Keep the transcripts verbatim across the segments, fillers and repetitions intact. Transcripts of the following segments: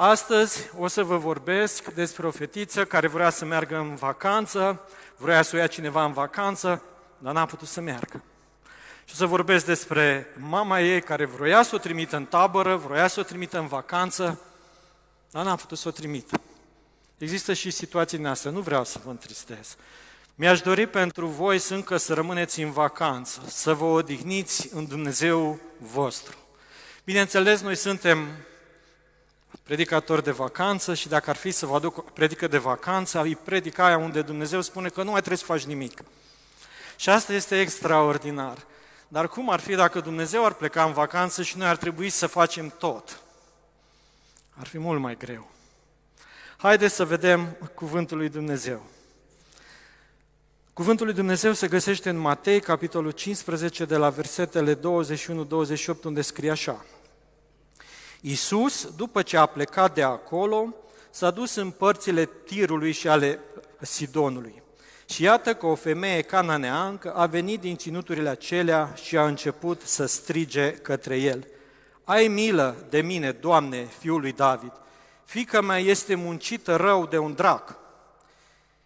Astăzi o să vă vorbesc despre o fetiță care vrea să meargă în vacanță, vrea să o ia cineva în vacanță, dar n-a putut să meargă. Și o să vorbesc despre mama ei care vroia să o trimită în tabără, vroia să o trimită în vacanță, dar n-a putut să o trimită. Există și situații din astea, nu vreau să vă întristez. Mi-aș dori pentru voi încă să rămâneți în vacanță, să vă odihniți în Dumnezeu vostru. Bineînțeles, noi suntem predicatori de vacanță și dacă ar fi să vă aduc o predică de vacanță, îi predic aia unde Dumnezeu spune că nu mai trebuie să faci nimic. Și asta este extraordinar. Dar cum ar fi dacă Dumnezeu ar pleca în vacanță și noi ar trebui să facem tot? Ar fi mult mai greu. Haideți să vedem cuvântul lui Dumnezeu. Cuvântul lui Dumnezeu se găsește în Matei, capitolul cincisprezece, de la versetele douăzeci și unu douăzeci și opt, unde scrie așa. Iisus, după ce a plecat de acolo, s-a dus în părțile Tirului și ale Sidonului. Și iată că o femeie cananeancă a venit din ținuturile acelea și a început să strige către el. Ai milă de mine, Doamne, fiul lui David, fiica mea este muncită rău de un drac.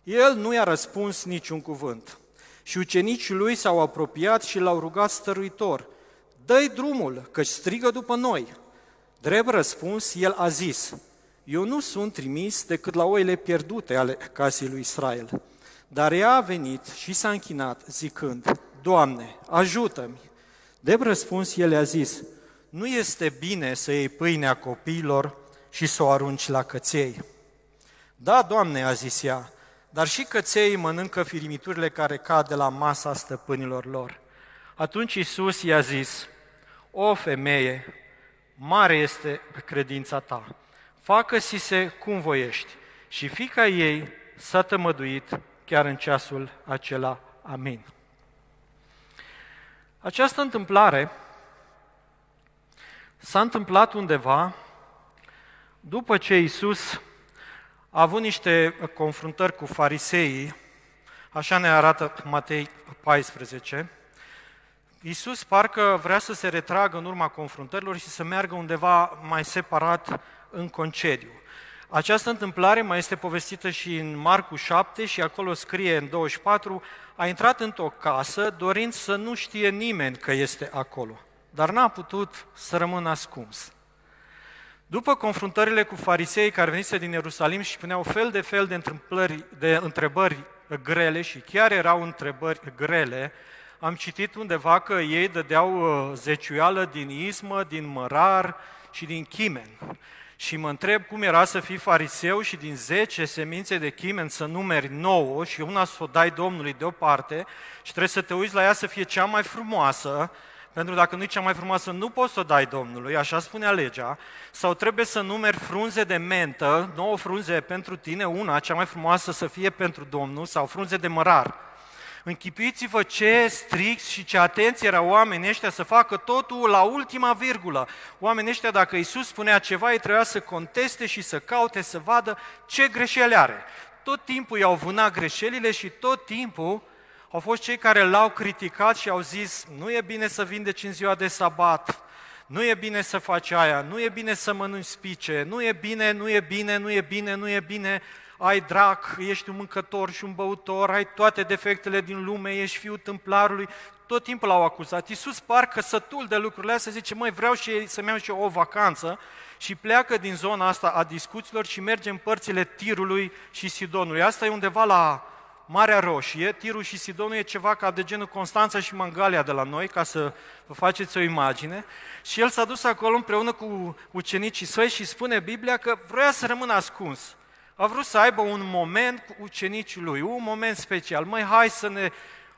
El nu i-a răspuns niciun cuvânt și ucenicii lui s-au apropiat și l-au rugat stăruitor, dă-i drumul, că-și strigă după noi. Drept răspuns, el a zis, eu nu sunt trimis decât la oile pierdute ale casei lui Israel. Dar ea a venit și s-a închinat, zicând, Doamne, ajută-mi! Drept răspuns, el a zis, nu este bine să iei pâinea copiilor și să o arunci la căței. Da, Doamne, a zis ea, dar și căței mănâncă firimiturile care cad de la masa stăpânilor lor. Atunci Iisus i-a zis, o femeie, mare este credința ta, facă-ți-se cum voiești. Și fiica ei s-a tămăduit chiar în ceasul acela. Amin. Această întâmplare s-a întâmplat undeva după ce Iisus a avut niște confruntări cu fariseii, așa ne arată Matei paisprezece, Iisus parcă vrea să se retragă în urma confruntărilor și să meargă undeva mai separat în concediu. Această întâmplare mai este povestită și în Marcu șapte și acolo scrie în douăzeci și patru, a intrat într-o casă dorind să nu știe nimeni că este acolo, dar n-a putut să rămână ascuns. După confruntările cu farisei care venise din Ierusalim și puneau fel de fel de, de întrebări grele și chiar erau întrebări grele, am citit undeva că ei dădeau zeciuială din izmă, din mărar și din chimen. Și mă întreb cum era să fii fariseu și din zece semințe de chimen să numeri nouă și una să o dai Domnului deoparte și trebuie să te uiți la ea să fie cea mai frumoasă, pentru că dacă nu e cea mai frumoasă, nu poți să o dai Domnului, așa spunea legea, sau trebuie să numeri frunze de mentă, nouă frunze pentru tine, una cea mai frumoasă să fie pentru Domnul, sau frunze de mărar. Închipuiți-vă ce strict și ce atenție erau oamenii ăștia să facă totul la ultima virgulă. Oamenii ăștia, dacă Iisus spunea ceva, ei trebuia să conteste și să caute, să vadă ce greșeli are. Tot timpul i-au vânat greșelile și tot timpul au fost cei care l-au criticat și au zis nu e bine să vindeci în ziua de sabat, nu e bine să faci aia, nu e bine să mănânci spice, nu e bine, nu e bine, nu e bine, nu e bine, ai drac, ești un mâncător și un băutor, ai toate defectele din lume, ești fiul tâmplarului, tot timpul l-au acuzat. Iisus parcă sătul de lucrurile astea zice, măi, vreau și să-mi iau și eu o vacanță și pleacă din zona asta a discuțiilor și merge în părțile Tirului și Sidonului. Asta e undeva la Marea Roșie, Tirul și Sidonul e ceva ca de genul Constanța și Mangalia de la noi, ca să vă faceți o imagine. Și el s-a dus acolo împreună cu ucenicii săi și spune Biblia că vrea să rămână ascuns. A vrut să aibă un moment cu ucenicii lui, un moment special. Măi, hai să ne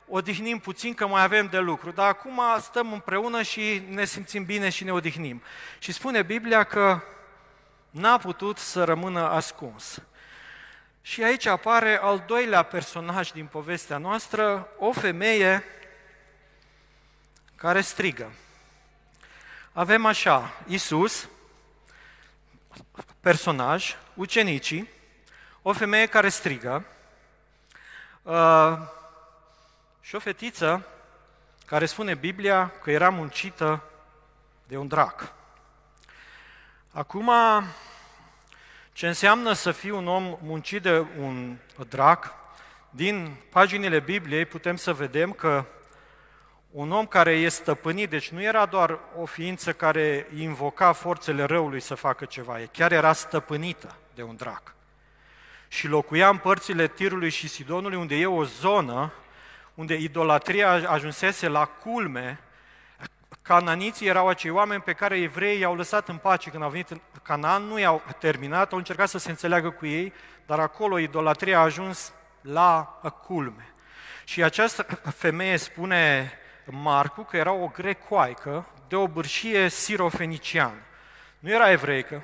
odihnim puțin că mai avem de lucru, dar acum stăm împreună și ne simțim bine și ne odihnim. Și spune Biblia că n-a putut să rămână ascuns. Și aici apare al doilea personaj din povestea noastră, o femeie care strigă. Avem așa, Iisus, personaj, ucenicii, o femeie care strigă uh, și o fetiță care spune Biblia că era muncită de un drac. Acum, Ce înseamnă să fii un om muncit de un drac? Din paginile Bibliei putem să vedem că un om care e stăpânit, deci nu era doar o ființă care invoca forțele răului să facă ceva, e chiar era stăpânită de un drac. Și locuia în părțile Tirului și Sidonului, unde e o zonă unde idolatria ajunsese la culme. Cananiții erau acei oameni pe care evreii i-au lăsat în pace când au venit în Canaan, nu i-au terminat, au încercat să se înțeleagă cu ei, dar acolo idolatria a ajuns la culme. Și această femeie spune Marcu că era o grecoaică de o bârșie sirofeniciană. Nu era evreică,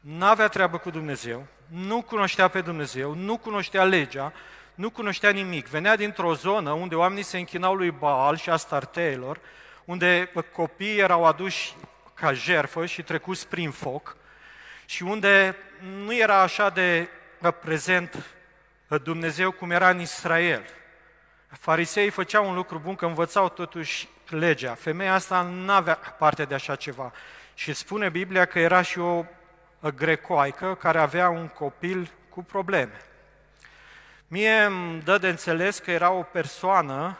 n-avea treabă cu Dumnezeu, nu cunoștea pe Dumnezeu, nu cunoștea legea, nu cunoștea nimic. Venea dintr-o zonă unde oamenii se închinau lui Baal și astarteilor, unde copiii erau aduși ca jertfă și trecuți prin foc și unde nu era așa de prezent Dumnezeu cum era în Israel. Fariseii făceau un lucru bun, că învățau totuși legea. Femeia asta nu avea parte de așa ceva. Și spune Biblia că era și o grecoaică care avea un copil cu probleme. Mie îmi dă de înțeles că era o persoană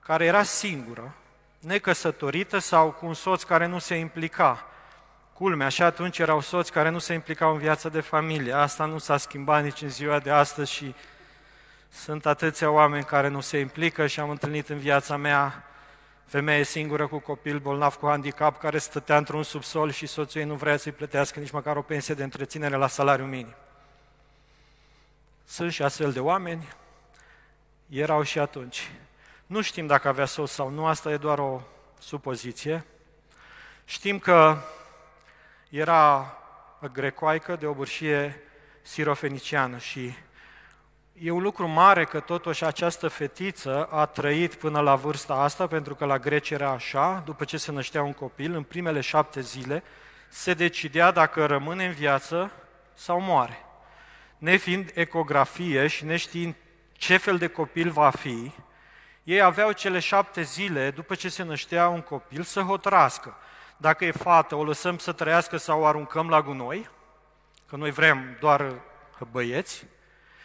care era singură, necăsătorită sau cu un soț care nu se implica. Culmea, și atunci erau soți care nu se implicau în viața de familie. Asta nu s-a schimbat nici în ziua de astăzi și sunt atâția oameni care nu se implică și am întâlnit în viața mea femeie singură cu copil bolnav cu handicap care stătea într-un subsol și soțul ei nu vrea să-i plătească nici măcar o pensie de întreținere la salariu minim. Sunt și astfel de oameni, erau și atunci. Nu știm dacă avea soț sau nu, asta e doar o supoziție. Știm că era grecoaică de o bârșie sirofeniciană și e un lucru mare că totuși această fetiță a trăit până la vârsta asta, pentru că la greci era așa, după ce se năștea un copil, în primele șapte zile se decidea dacă rămâne în viață sau moare. Nefiind ecografie și neștiind ce fel de copil va fi, ei aveau cele șapte zile după ce se năștea un copil să hotărască. Dacă e fată, o lăsăm să trăiască sau o aruncăm la gunoi, că noi vrem doar băieți.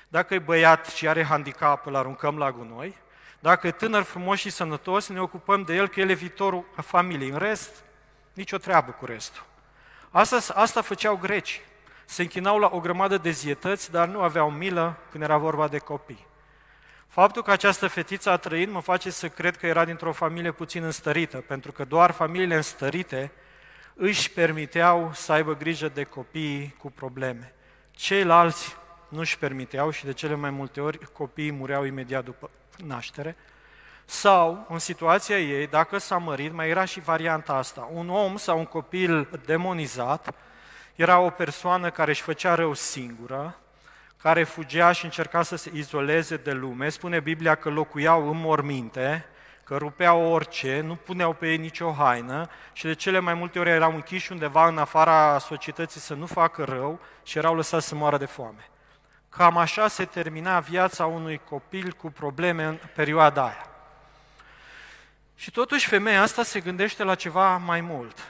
Dacă e băiat și are handicap, îl aruncăm la gunoi. Dacă e tânăr, frumos și sănătos, ne ocupăm de el, că el e viitorul familiei. În rest, nicio treabă cu restul. Asta, asta făceau greci. Se închinau la o grămadă de zietăți, dar nu aveau milă când era vorba de copii. Faptul că această fetiță a trăit mă face să cred că era dintr-o familie puțin înstărită, pentru că doar familiile înstărite își permiteau să aibă grijă de copiii cu probleme. Ceilalți nu își permiteau și de cele mai multe ori copiii mureau imediat după naștere. Sau, în situația ei, dacă s-a mărit, mai era și varianta asta. Un om sau un copil demonizat era o persoană care își făcea rău singură, care fugea și încerca să se izoleze de lume. Spune Biblia că locuiau în morminte, că rupeau orice, nu puneau pe ei nicio haină și de cele mai multe ori erau închiși undeva în afara societății să nu facă rău și erau lăsați să moară de foame. Cam așa se termina viața unui copil cu probleme în perioada aia. Și totuși femeia asta se gândește la ceva mai mult.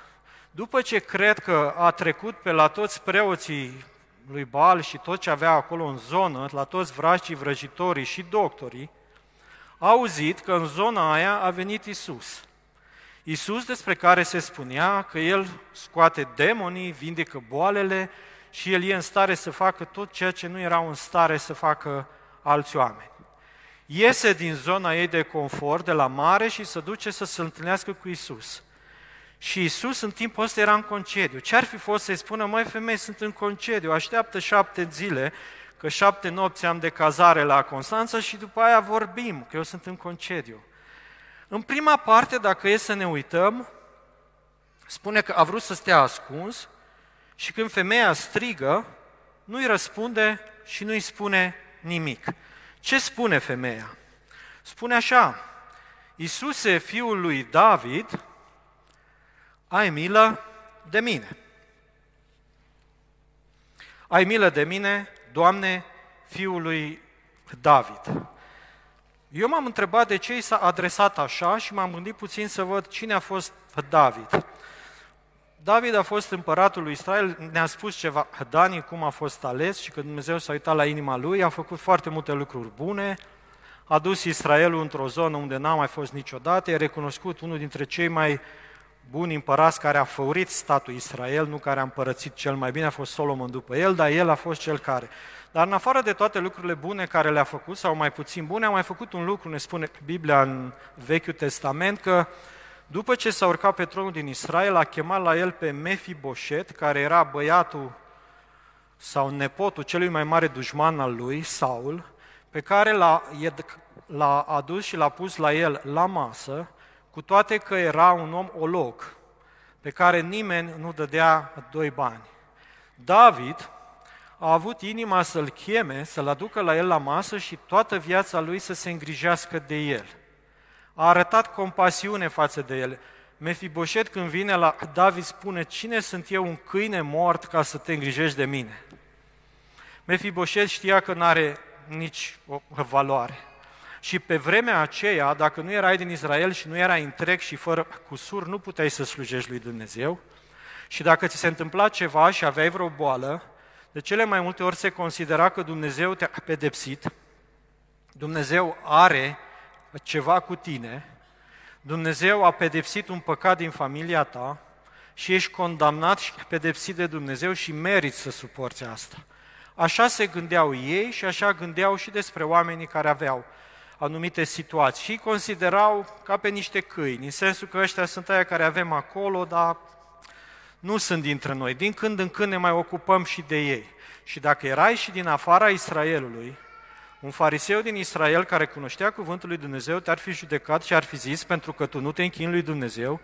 După ce cred că a trecut pe la toți preoții lui Baal și tot ce avea acolo în zonă, la toți vrajcii, vrăjitorii și doctorii, a auzit că în zona aia a venit Isus. Isus despre care se spunea că El scoate demonii, vindecă boalele și El e în stare să facă tot ceea ce nu erau în stare să facă alți oameni. Iese din zona ei de confort, de la mare, și se duce să se întâlnească cu Isus. Și Iisus în timpul ăsta era în concediu. Ce-ar fi fost să-i spună, măi femei, sunt în concediu, așteaptă șapte zile, că șapte nopți am de cazare la Constanța și după aia vorbim, că eu sunt în concediu. În prima parte, dacă e să ne uităm, spune că a vrut să stea ascuns și când femeia strigă, nu-i răspunde și nu-i spune nimic. Ce spune femeia? Spune așa, Iisuse, fiul lui David, ai milă de mine. Ai milă de mine, Doamne, fiul lui David. Eu m-am întrebat de ce i s-a adresat așa și m-am gândit puțin să văd cine a fost David. David a fost împăratul lui Israel, ne-a spus ceva Dani, cum a fost ales și că Dumnezeu s-a uitat la inima lui, a făcut foarte multe lucruri bune, a dus Israelul într-o zonă unde n-a mai fost niciodată, e recunoscut unul dintre cei mai buni împărați care a făurit statul Israel, nu care a împărățit cel mai bine, a fost Solomon după el, dar el a fost cel care. Dar în afară de toate lucrurile bune care le-a făcut, sau mai puțin bune, a mai făcut un lucru, ne spune Biblia în Vechiul Testament, că după ce s-a urcat pe tronul din Israel, a chemat la el pe Mefiboshet, care era băiatul sau nepotul celui mai mare dușman al lui, Saul, pe care l-a, l-a adus și l-a pus la el la masă, cu toate că era un om olog, pe care nimeni nu dădea doi bani. David a avut inima să-l cheme, să-l aducă la el la masă și toată viața lui să se îngrijească de el. A arătat compasiune față de el. Mefiboset, când vine la David, spune: cine sunt eu, un câine mort, ca să te îngrijești de mine? Mefiboset știa că n-are nici o valoare. Și pe vremea aceea, dacă nu erai din Israel și nu erai întreg și fără cusuri, nu puteai să slujești lui Dumnezeu. Și dacă ți se întâmpla ceva și aveai vreo boală, de cele mai multe ori se considera că Dumnezeu te-a pedepsit, Dumnezeu are ceva cu tine, Dumnezeu a pedepsit un păcat din familia ta și ești condamnat și pedepsit de Dumnezeu și meriți să suporți asta. Așa se gândeau ei și așa gândeau și despre oamenii care aveau anumite situații și considerau ca pe niște câini, în sensul că ăștia sunt aia care avem acolo, dar nu sunt dintre noi, din când în când ne mai ocupăm și de ei. Și dacă erai și din afara Israelului, un fariseu din Israel care cunoștea cuvântul lui Dumnezeu te-ar fi judecat și ar fi zis: pentru că tu nu te închini lui Dumnezeu,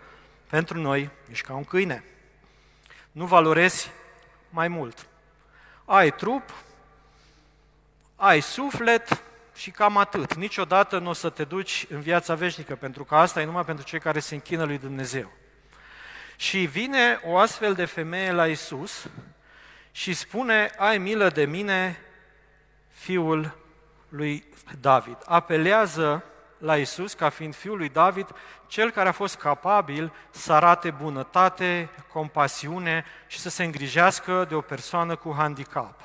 pentru noi ești ca un câine. Nu valorezi mai mult. Ai trup, ai suflet și cam atât. Niciodată nu o să te duci în viața veșnică, pentru că asta e numai pentru cei care se închină lui Dumnezeu. Și vine o astfel de femeie la Iisus și spune: ai milă de mine, fiul lui David. Apelează la Iisus ca fiind fiul lui David, cel care a fost capabil să arate bunătate, compasiune și să se îngrijească de o persoană cu handicap.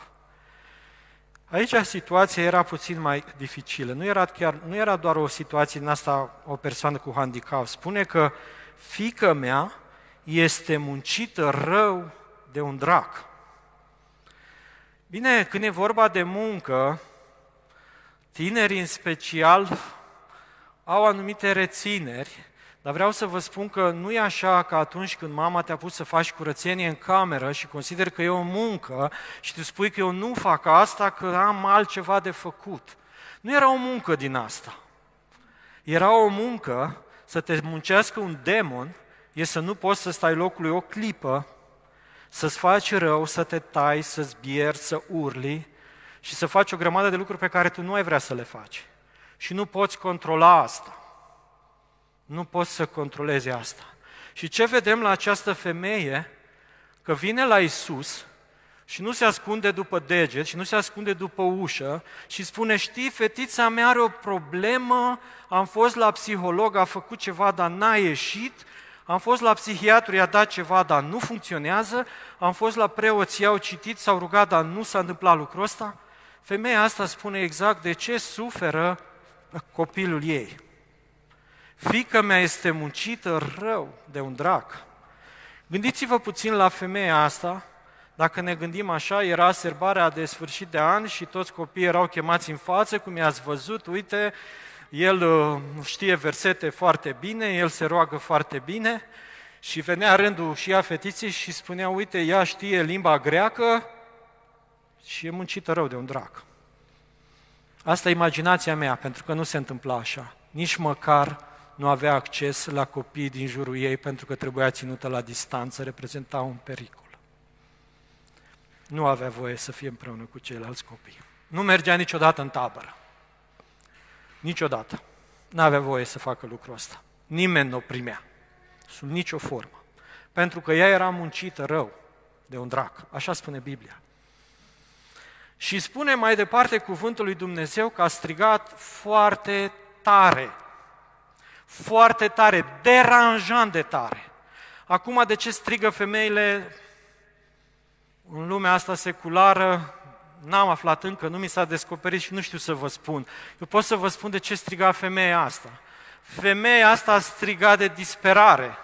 Aici situația era puțin mai dificilă. Nu era, chiar, nu era doar o situație din asta, o persoană cu handicap. Spune că fiica mea este muncită rău de un drac. Bine, când e vorba de muncă, tinerii în special au anumite rețineri, dar vreau să vă spun că nu e așa că atunci când mama te-a pus să faci curățenie în cameră și consider că e o muncă și tu spui că eu nu fac asta, că am altceva de făcut. Nu era o muncă din asta. Era o muncă să te muncească un demon, e să nu poți să stai locului o clipă, să-ți faci rău, să te tai, să-ți bieri, să urli și să faci o grămadă de lucruri pe care tu nu ai vrea să le faci. Și nu poți controla asta. Nu poți să controlezi asta. Și ce vedem la această femeie? Că vine la Iisus și nu se ascunde după deget și nu se ascunde după ușă și spune: știi, fetița mea are o problemă, am fost la psiholog, a făcut ceva, dar n-a ieșit, am fost la psihiatru, i-a dat ceva, dar nu funcționează, am fost la preoți, i-au citit, s-au rugat, dar nu s-a întâmplat lucrul ăsta. Femeia asta spune exact de ce suferă copilul ei. Fiica mea este muncită rău de un drac. Gândiți-vă puțin la femeia asta, dacă ne gândim așa, era sărbarea de sfârșit de an și toți copiii erau chemați în față, cum i-ați văzut, uite, el știe versete foarte bine, el se roagă foarte bine și venea rândul și a fetiței și spunea: uite, ea știe limba greacă și e muncită rău de un drac. Asta e imaginația mea, pentru că nu se întâmpla așa. Nici măcar nu avea acces la copiii din jurul ei, pentru că trebuia ținută la distanță, reprezenta un pericol. Nu avea voie să fie împreună cu ceilalți copii. Nu mergea niciodată în tabără. Niciodată. N-avea voie să facă lucrul ăsta. Nimeni nu o primea, sub nicio formă. Pentru că ea era muncită rău de un drac. Așa spune Biblia. Și spune mai departe cuvântul lui Dumnezeu că a strigat foarte tare, foarte tare, deranjant de tare. Acum, de ce strigă femeile în lumea asta seculară? N-am aflat încă, nu mi s-a descoperit și nu știu să vă spun. Eu pot să vă spun de ce striga femeia asta. Femeia asta striga de disperare.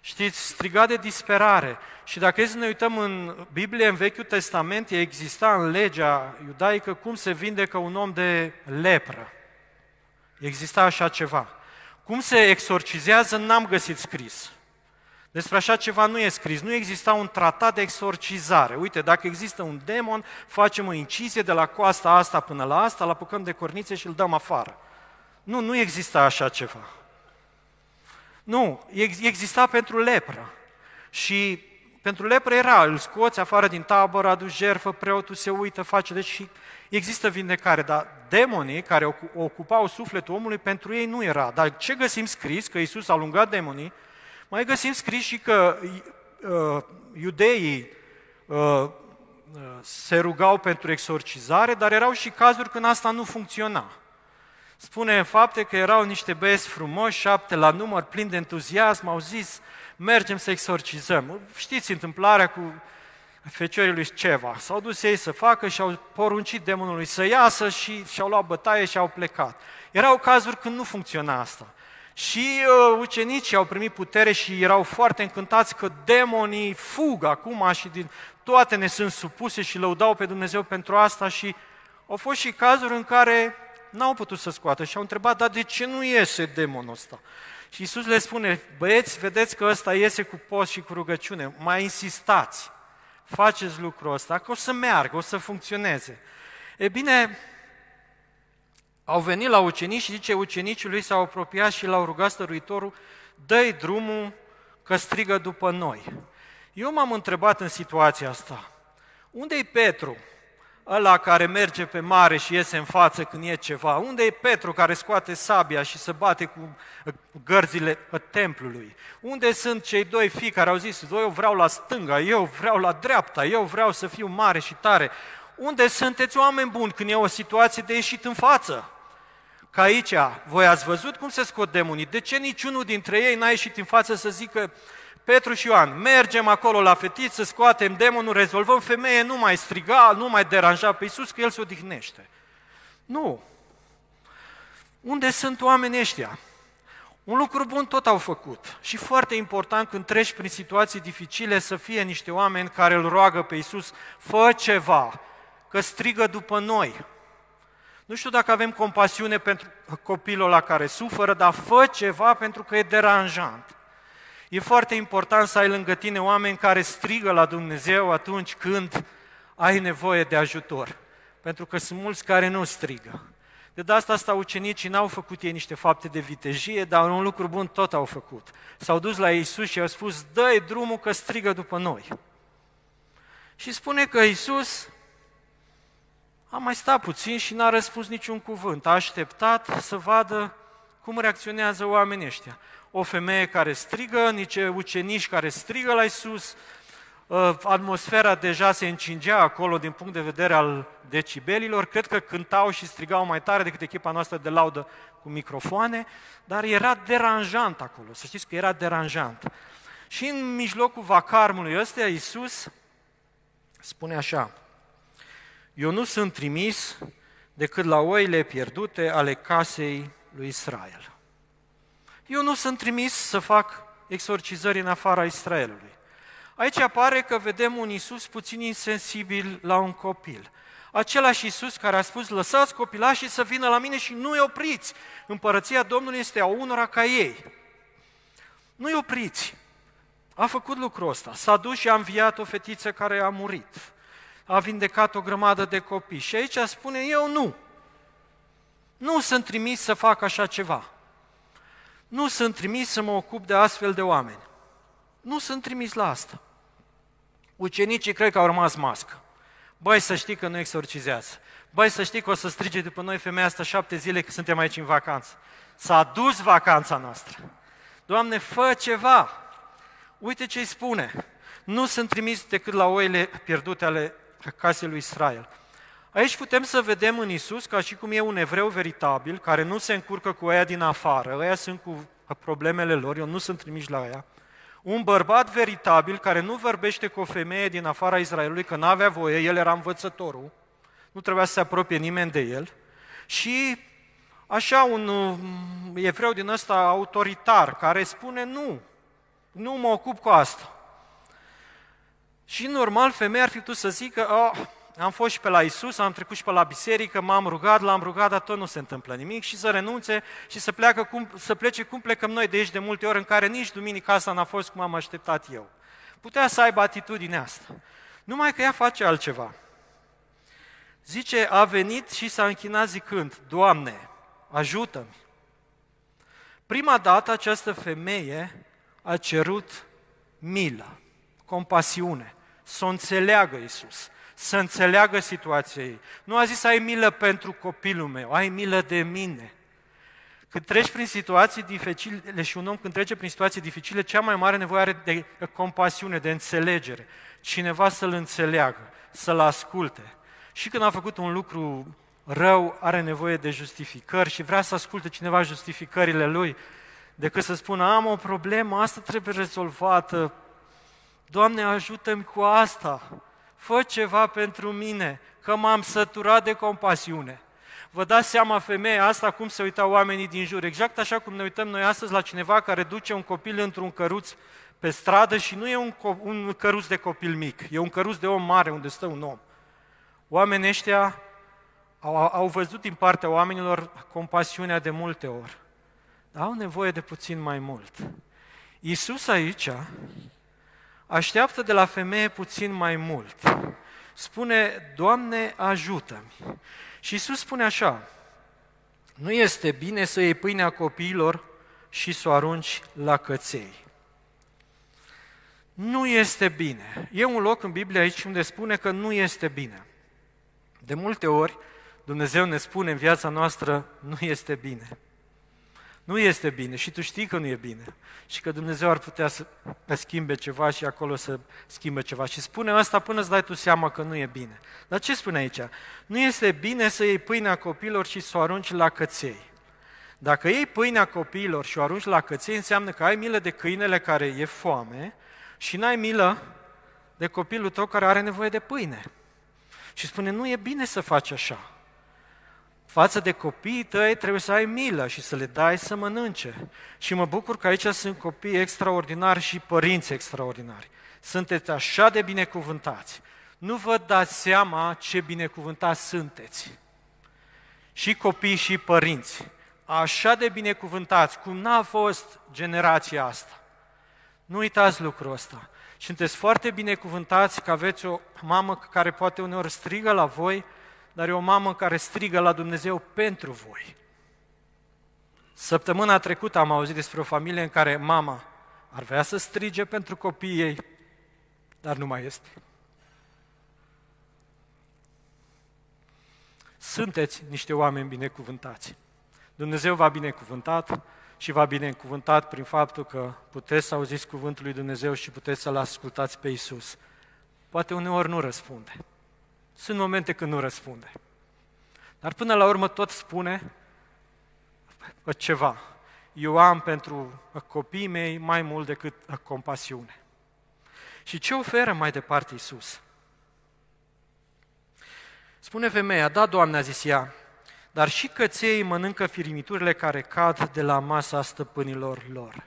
Știți, striga de disperare. Și dacă e să ne uităm în Biblie, în Vechiul Testament, exista în legea iudaică cum se vindecă un om de lepră. Exista așa ceva. Cum se exorcizează, n-am găsit scris. Despre așa ceva nu e scris. Nu exista un tratat de exorcizare. Uite, dacă există un demon, facem o incizie de la coasta asta până la asta, îl apucăm de cornițe și îl dăm afară. Nu, nu exista așa ceva. Nu, exista pentru lepră. Și pentru lepră era, îl scoți afară din tabără, aduci jertfă, preotul se uită, face, deci și există vindecare, dar demonii care ocupau sufletul omului, pentru ei nu era. Dar ce găsim scris? Că Iisus a alungat demonii, mai găsim scris și că uh, iudeii uh, se rugau pentru exorcizare, dar erau și cazuri când asta nu funcționa. Spune în Fapte că erau niște băieți frumoși, șapte la număr, plini de entuziasm, au zis, mergem să exorcizăm. Știți întâmplarea cu feciorii lui Ceva. S-au dus ei să facă și au poruncit demonului să iasă și și-au luat bătaie și au plecat. Erau cazuri când nu funcționa asta. Și uh, ucenicii au primit putere și erau foarte încântați că demonii fug acum și din toate ne sunt supuse și lăudau pe Dumnezeu pentru asta și au fost și cazuri în care n-au putut să scoată și au întrebat, dar de ce nu iese demonul ăsta? Și Iisus le spune, băieți, vedeți că ăsta iese cu post și cu rugăciune, mai insistați, faceți lucrul ăsta, că o să meargă, o să funcționeze. E bine, au venit la ucenici și zice, ucenicii lui s-au apropiat și l-au rugat stăruitorul, dă-i drumul că strigă după noi. Eu m-am întrebat în situația asta, unde-i Petru? Ăla care merge pe mare și iese în față când e ceva. Unde e Petru care scoate sabia și se bate cu gărzile templului? Unde sunt cei doi fii care au zis, eu vreau la stânga, eu vreau la dreapta, eu vreau să fiu mare și tare? Unde sunteți, oameni buni, când e o situație de ieșit în față? Că aici, voi ați văzut cum se scot demonii, de ce niciunul dintre ei n-a ieșit în față să zică, Petru și Ioan, mergem acolo la fetiță, scoatem demonul, rezolvăm, femeie nu mai striga, nu mai deranja pe Iisus, că el se odihnește. Nu. Unde sunt oamenii ăștia? Un lucru bun tot au făcut. Și foarte important când treci prin situații dificile să fie niște oameni care îl roagă pe Iisus, fă ceva, că strigă după noi. Nu știu dacă avem compasiune pentru copilul ăla care suferă, dar fă ceva pentru că e deranjant. E foarte important să ai lângă tine oameni care strigă la Dumnezeu atunci când ai nevoie de ajutor. Pentru că sunt mulți care nu strigă. De asta asta ucenicii n-au făcut ei niște fapte de vitejie, dar un lucru bun tot au făcut. S-au dus la Iisus și i-au spus, dă-i drumul că strigă după noi. Și spune că Iisus a mai stat puțin și n-a răspuns niciun cuvânt. A așteptat să vadă cum reacționează oamenii ăștia. O femeie care strigă, niște ucenici care strigă la Iisus, atmosfera deja se încingea acolo din punct de vedere al decibelilor, cred că cântau și strigau mai tare decât echipa noastră de laudă cu microfoane, dar era deranjant acolo, să știți că era deranjant. Și în mijlocul vacarmului ăsta, Iisus spune așa, eu nu sunt trimis decât la oile pierdute ale casei lui Israel. Eu nu sunt trimis să fac exorcizări în afara Israelului. Aici apare că vedem un Iisus puțin insensibil la un copil. Același Iisus care a spus, lăsați copilașii să vină la mine și nu-i opriți. Împărăția Domnului este a unora ca ei. Nu-i opriți. A făcut lucrul ăsta. S-a dus și a înviat o fetiță care a murit. A vindecat o grămadă de copii. Și aici spune, eu nu. Nu sunt trimis să fac așa ceva. Nu sunt trimis să mă ocup de astfel de oameni. Nu sunt trimis la asta. Ucenicii cred că au rămas mască. Băi, să știi că nu exorcizează. Băi, să știi că o să strige după noi femeia asta șapte zile că suntem aici în vacanță. S-a dus vacanța noastră. Doamne, fă ceva! Uite ce îi spune. Nu sunt trimis decât la oile pierdute ale casei lui Israel. Aici putem să vedem în Iisus ca și cum e un evreu veritabil, care nu se încurcă cu aia din afară, aia sunt cu problemele lor, eu nu sunt trimis la aia, un bărbat veritabil care nu vorbește cu o femeie din afara Israelului, că n-avea voie, el era învățătorul, nu trebuia să se apropie nimeni de el, și așa un evreu din ăsta autoritar care spune nu, nu mă ocup cu asta. Și normal femeia ar fi putut să zică, oh, am fost și pe la Iisus, am trecut și pe la biserică, m-am rugat, l-am rugat, dar tot nu se întâmplă nimic, și să renunțe și să, pleacă cum, să plece cum plecăm noi de aici de multe ori în care nici duminica asta n-a fost cum am așteptat eu. Putea să aibă atitudinea asta. Numai că ea face altceva. Zice, a venit și s-a închinat zicând, Doamne, ajută-mi. Prima dată această femeie a cerut milă, compasiune, să o înțeleagă Iisus, să înțeleagă situația ei. Nu a zis, ai milă pentru copilul meu, ai milă de mine. Când treci prin situații dificile, și un om când trece prin situații dificile, cea mai mare nevoie are de compasiune, de înțelegere. Cineva să-l înțeleagă, să-l asculte. Și când a făcut un lucru rău, are nevoie de justificări și vrea să asculte cineva justificările lui, decât să spună, am o problemă, asta trebuie rezolvată, Doamne, ajută-mi cu asta, fă ceva pentru mine, că m-am săturat de compasiune. Vă dați seama, femeia asta, cum se uitau oamenii din jur, exact așa cum ne uităm noi astăzi la cineva care duce un copil într-un căruț pe stradă și nu e un, co- un căruț de copil mic, e un căruț de om mare unde stă un om. Oamenii ăștia au, au văzut din partea oamenilor compasiunea de multe ori, dar au nevoie de puțin mai mult. Iisus aici așteaptă de la femeie puțin mai mult. Spune, Doamne, ajută-mi. Și Iisus spune așa, nu este bine să iei pâinea copiilor și să o arunci la căței. Nu este bine. E un loc în Biblie aici unde spune că nu este bine. De multe ori, Dumnezeu ne spune în viața noastră, nu este bine. Nu este bine și tu știi că nu e bine și că Dumnezeu ar putea să schimbe ceva și acolo să schimbe ceva. Și spune asta până îți dai tu seama că nu e bine. Dar ce spune aici? Nu este bine să iei pâinea copiilor și să o arunci la căței. Dacă iei pâinea copiilor și o arunci la căței, înseamnă că ai milă de câinele care e foame și n-ai milă de copilul tău care are nevoie de pâine. Și spune, nu e bine să faci așa. Față de copiii tăi trebuie să ai milă și să le dai să mănânce. Și mă bucur că aici sunt copii extraordinari și părinți extraordinari. Sunteți așa de binecuvântați. Nu vă dați seama ce binecuvântați sunteți. Și copii și părinți. Așa de binecuvântați, cum n-a fost generația asta. Nu uitați lucrul ăsta. Și sunteți foarte binecuvântați că aveți o mamă care poate uneori strigă la voi, dar e o mamă care strigă la Dumnezeu pentru voi. Săptămâna trecută am auzit despre o familie în care mama ar vrea să strige pentru copiii ei, dar nu mai este. Sunteți niște oameni binecuvântați. Dumnezeu v-a binecuvântat și v-a binecuvântat prin faptul că puteți să auziți cuvântul lui Dumnezeu și puteți să-L ascultați pe Iisus. Poate uneori nu răspunde. Sunt momente când nu răspunde. Dar până la urmă tot spune ceva. Eu am pentru copiii mei mai mult decât compasiune. Și ce oferă mai departe Iisus? Spune femeia, da, Doamne, a zis ea, dar și căței mănâncă firimiturile care cad de la masa stăpânilor lor.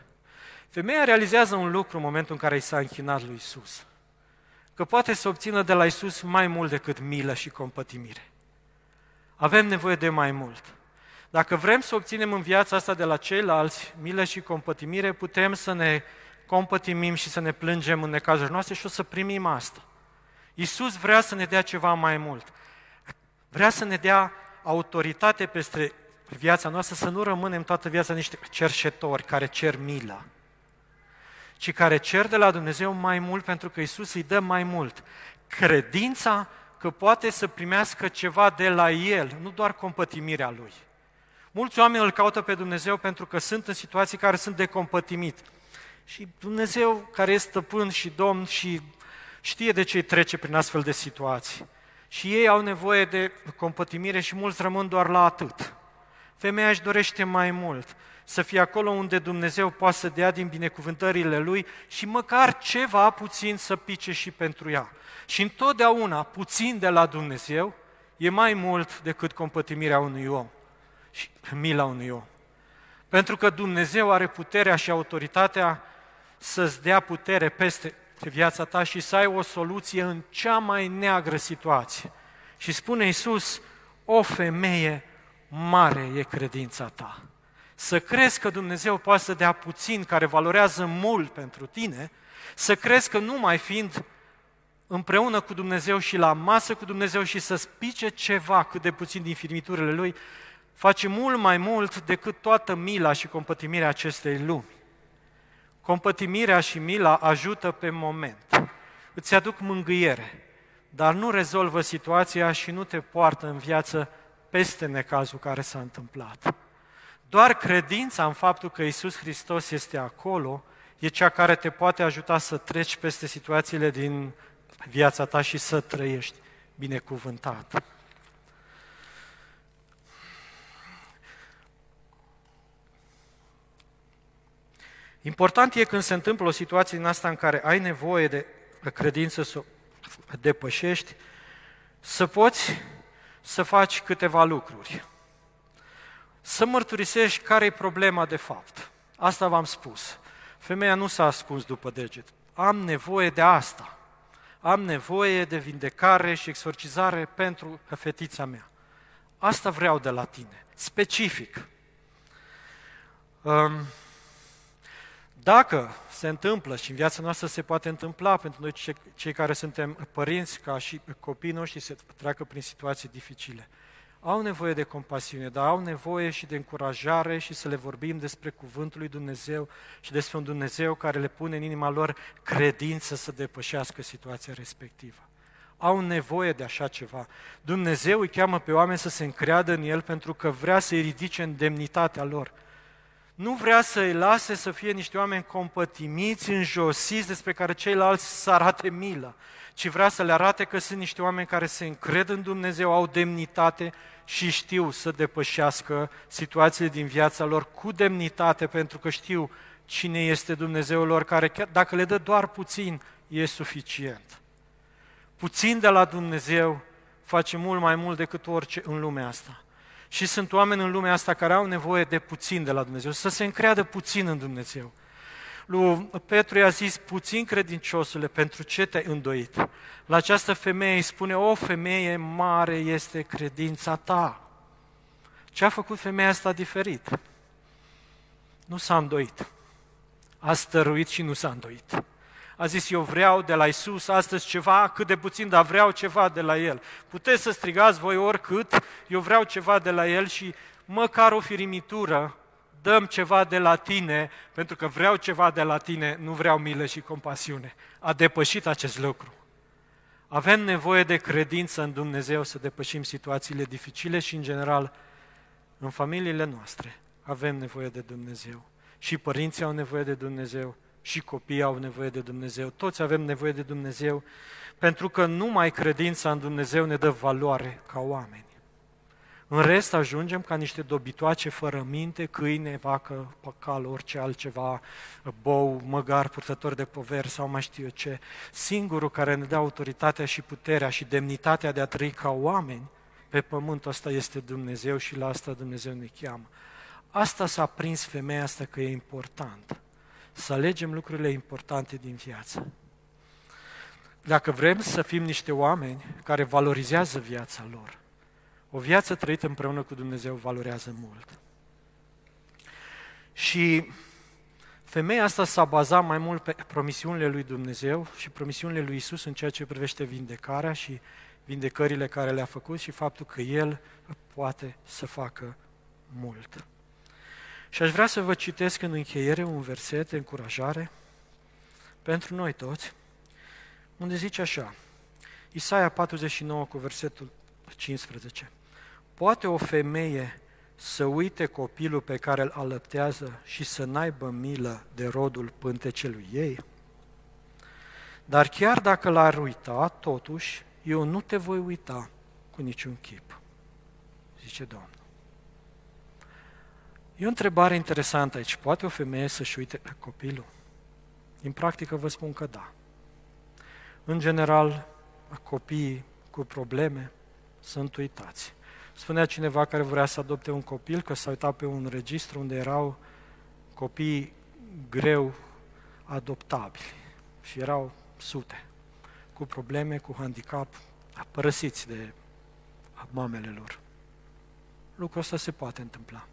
Femeia realizează un lucru în momentul în care i s-a închinat lui Iisus. Că poate să obțină de la Iisus mai mult decât milă și compătimire. Avem nevoie de mai mult. Dacă vrem să obținem în viața asta de la ceilalți milă și compătimire, putem să ne compătimim și să ne plângem în necazurile noastre și o să primim asta. Iisus vrea să ne dea ceva mai mult. Vrea să ne dea autoritate peste viața noastră, să nu rămânem toată viața niște cerșetori care cer milă, ci care cer de la Dumnezeu mai mult, pentru că Iisus îi dă mai mult. Credința că poate să primească ceva de la El, nu doar compătimirea Lui. Mulți oameni îl caută pe Dumnezeu pentru că sunt în situații care sunt de compătimit. Și Dumnezeu, care este stăpân și Domn și știe de ce îi trece prin astfel de situații. Și ei au nevoie de compătimire și mulți rămân doar la atât. Femeia își dorește mai mult. să fie acolo unde Dumnezeu poate să dea din binecuvântările Lui și măcar ceva puțin să pice și pentru ea. Și întotdeauna puțin de la Dumnezeu e mai mult decât compătimirea unui om și mila unui om. Pentru că Dumnezeu are puterea și autoritatea să-ți dea putere peste viața ta și să ai o soluție în cea mai neagră situație. Și spune Iisus, o femeie, mare e credința ta. Să crezi că Dumnezeu poate să dea puțin care valorează mult pentru tine, să crezi că numai fiind împreună cu Dumnezeu și la masă cu Dumnezeu și să-ți pice ceva cât de puțin din firmiturile Lui, face mult mai mult decât toată mila și compătimirea acestei lumi. Compătimirea și mila ajută pe moment, îți aduc mângâiere, dar nu rezolvă situația și nu te poartă în viață peste necazul care s-a întâmplat. Doar credința în faptul că Iisus Hristos este acolo e cea care te poate ajuta să treci peste situațiile din viața ta și să trăiești binecuvântat. Important e când se întâmplă o situație din asta în care ai nevoie de credință să o depășești, să poți să faci câteva lucruri. Să mărturisești care e problema de fapt. Asta v-am spus. Femeia nu s-a ascuns după deget. Am nevoie de asta. Am nevoie de vindecare și exorcizare pentru fetița mea. Asta vreau de la tine. Specific. Um, Dacă se întâmplă, și în viața noastră se poate întâmpla, pentru noi cei care suntem părinți, ca și copiii noștri, se treacă prin situații dificile. Au nevoie de compasiune, dar au nevoie și de încurajare și să le vorbim despre Cuvântul lui Dumnezeu și despre un Dumnezeu care le pune în inima lor credință să depășească situația respectivă. Au nevoie de așa ceva. Dumnezeu îi cheamă pe oameni să se încreadă în El pentru că vrea să-i ridice în demnitatea lor. Nu vrea să-i lase să fie niște oameni compătimiți, înjosiți, despre care ceilalți să arate milă, ci vrea să le arate că sunt niște oameni care se încred în Dumnezeu, au demnitate și știu să depășească situațiile din viața lor cu demnitate, pentru că știu cine este Dumnezeul lor, care chiar dacă le dă doar puțin, e suficient. Puțin de la Dumnezeu face mult mai mult decât orice în lumea asta. Și sunt oameni în lumea asta care au nevoie de puțin de la Dumnezeu, să se încreadă puțin în Dumnezeu. Lui Petru i-a zis, puțin credinciosule, pentru ce te-ai îndoit? La această femeie îi spune, o femeie, mare este credința ta. Ce a făcut femeia asta diferit? Nu s-a îndoit. A stăruit și nu s-a îndoit. A zis, eu vreau de la Iisus astăzi ceva, cât de puțin, dar vreau ceva de la El. Puteți să strigați voi oricât, eu vreau ceva de la El și măcar o firimitură, dăm ceva de la tine, pentru că vreau ceva de la tine, nu vreau milă și compasiune. A depășit acest lucru. Avem nevoie de credință în Dumnezeu să depășim situațiile dificile și, în general, în familiile noastre avem nevoie de Dumnezeu. Și părinții au nevoie de Dumnezeu. Și copiii au nevoie de Dumnezeu, toți avem nevoie de Dumnezeu, pentru că numai credința în Dumnezeu ne dă valoare ca oameni. În rest ajungem ca niște dobitoace fără minte, câine, vacă, păcal, orice altceva, bou, măgar, purtător de poveri sau mai știu eu ce. Singurul care ne dă autoritatea și puterea și demnitatea de a trăi ca oameni pe pământul ăsta este Dumnezeu și la asta Dumnezeu ne cheamă. Asta s-a prins femeia asta că e important. Să alegem lucrurile importante din viață. Dacă vrem să fim niște oameni care valorizează viața lor, o viață trăită împreună cu Dumnezeu valorează mult. Și femeia asta s-a bazat mai mult pe promisiunile lui Dumnezeu și promisiunile lui Iisus în ceea ce privește vindecarea și vindecările care le-a făcut și faptul că El poate să facă mult. Și aș vrea să vă citesc în încheiere un verset de încurajare pentru noi toți, unde zice așa, Isaia patruzeci și nouă cu versetul cincisprezece. Poate o femeie să uite copilul pe care îl alăptează și să n-aibă milă de rodul pântecelui ei? Dar chiar dacă l-ar uita, totuși, eu nu te voi uita cu niciun chip, zice Domnul. E o întrebare interesantă aici. Poate o femeie să-și uite la copilul? În practică vă spun că da. În general, copiii cu probleme sunt uitați. Spunea cineva care vrea să adopte un copil că s-a uitat pe un registru unde erau copii greu adoptabili și erau sute, cu probleme, cu handicap, părăsiți de mamele lor. Lucrul ăsta se poate întâmpla.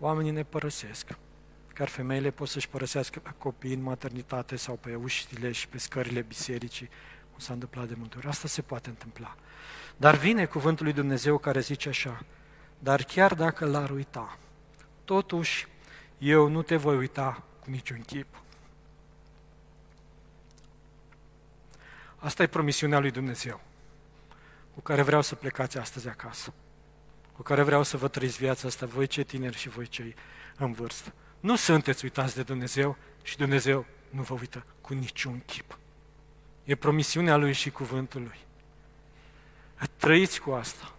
Oamenii ne părăsesc, chiar femeile pot să-și părăsească copiii în maternitate sau pe ușile și pe scările bisericii, cum s-a întâmplat de multe ori. Asta se poate întâmpla. Dar vine cuvântul lui Dumnezeu care zice așa: dar chiar dacă l-ar uita, totuși eu nu te voi uita cu niciun chip. Asta e promisiunea lui Dumnezeu, cu care vreau să plecați astăzi acasă, cu care vreau să vă trăiți viața asta, voi cei tineri și voi cei în vârstă. Nu sunteți uitați de Dumnezeu și Dumnezeu nu vă uită cu niciun chip. E promisiunea Lui și cuvântul Lui. Trăiți cu asta,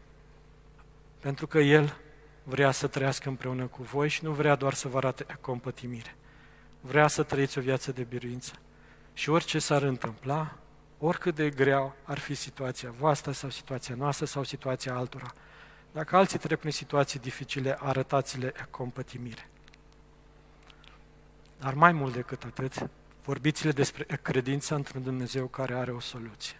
pentru că El vrea să trăiască împreună cu voi și nu vrea doar să vă arate compătimire. Vrea să trăiți o viață de biruință și orice s-ar întâmpla, oricât de grea ar fi situația voastră sau situația noastră sau situația altora, dacă alții trec prin situații dificile, arătați-le compătimire. Dar mai mult decât atât, vorbiți-le despre credința într-un Dumnezeu care are o soluție.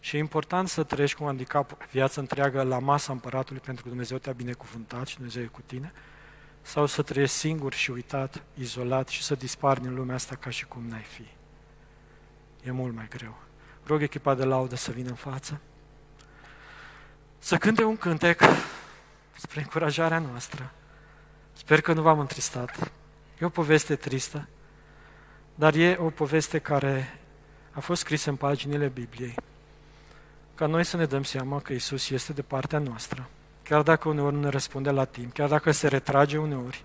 Și e important să treci cu handicapul viața întreagă la masa împăratului, pentru că Dumnezeu te-a binecuvântat și Dumnezeu e cu tine, sau să trăiești singur și uitat, izolat și să dispari din lumea asta ca și cum n-ai fi. E mult mai greu. Rog echipa de laudă să vină în față, să cânte un cântec spre încurajarea noastră. Sper că nu v-am întristat. E o poveste tristă, dar e o poveste care a fost scrisă în paginile Bibliei, ca noi să ne dăm seama că Iisus este de partea noastră. Chiar dacă uneori nu ne răspunde la timp, chiar dacă se retrage uneori,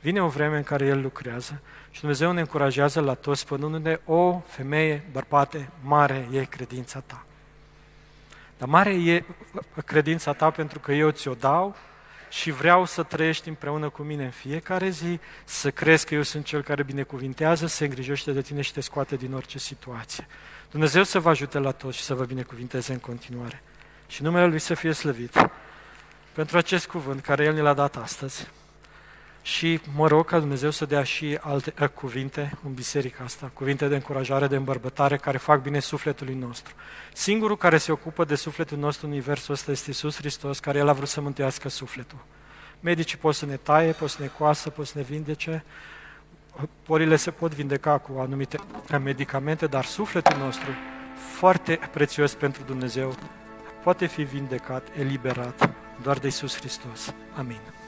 vine o vreme în care El lucrează și Dumnezeu ne încurajează la toți spunându-ne: o, femeie, bărbate, mare e credința ta. Dar mare e credința ta pentru că eu ți-o dau și vreau să trăiești împreună cu mine în fiecare zi, să crezi că eu sunt Cel care binecuvintează, se îngrijește de tine și te scoate din orice situație. Dumnezeu să vă ajute la toți și să vă binecuvinteze în continuare. Și numele Lui să fie slăvit pentru acest cuvânt care El ne l-a dat astăzi. Și mă rog ca Dumnezeu să dea și alte uh, cuvinte în biserica asta, cuvinte de încurajare, de îmbărbătare, care fac bine sufletului nostru. Singurul care se ocupă de sufletul nostru în universul ăsta este Iisus Hristos, care El a vrut să mântuiască sufletul. Medicii pot să ne taie, pot să ne coasă, pot să ne vindece, bolile se pot vindeca cu anumite medicamente, dar sufletul nostru, foarte prețios pentru Dumnezeu, poate fi vindecat, eliberat doar de Iisus Hristos. Amin.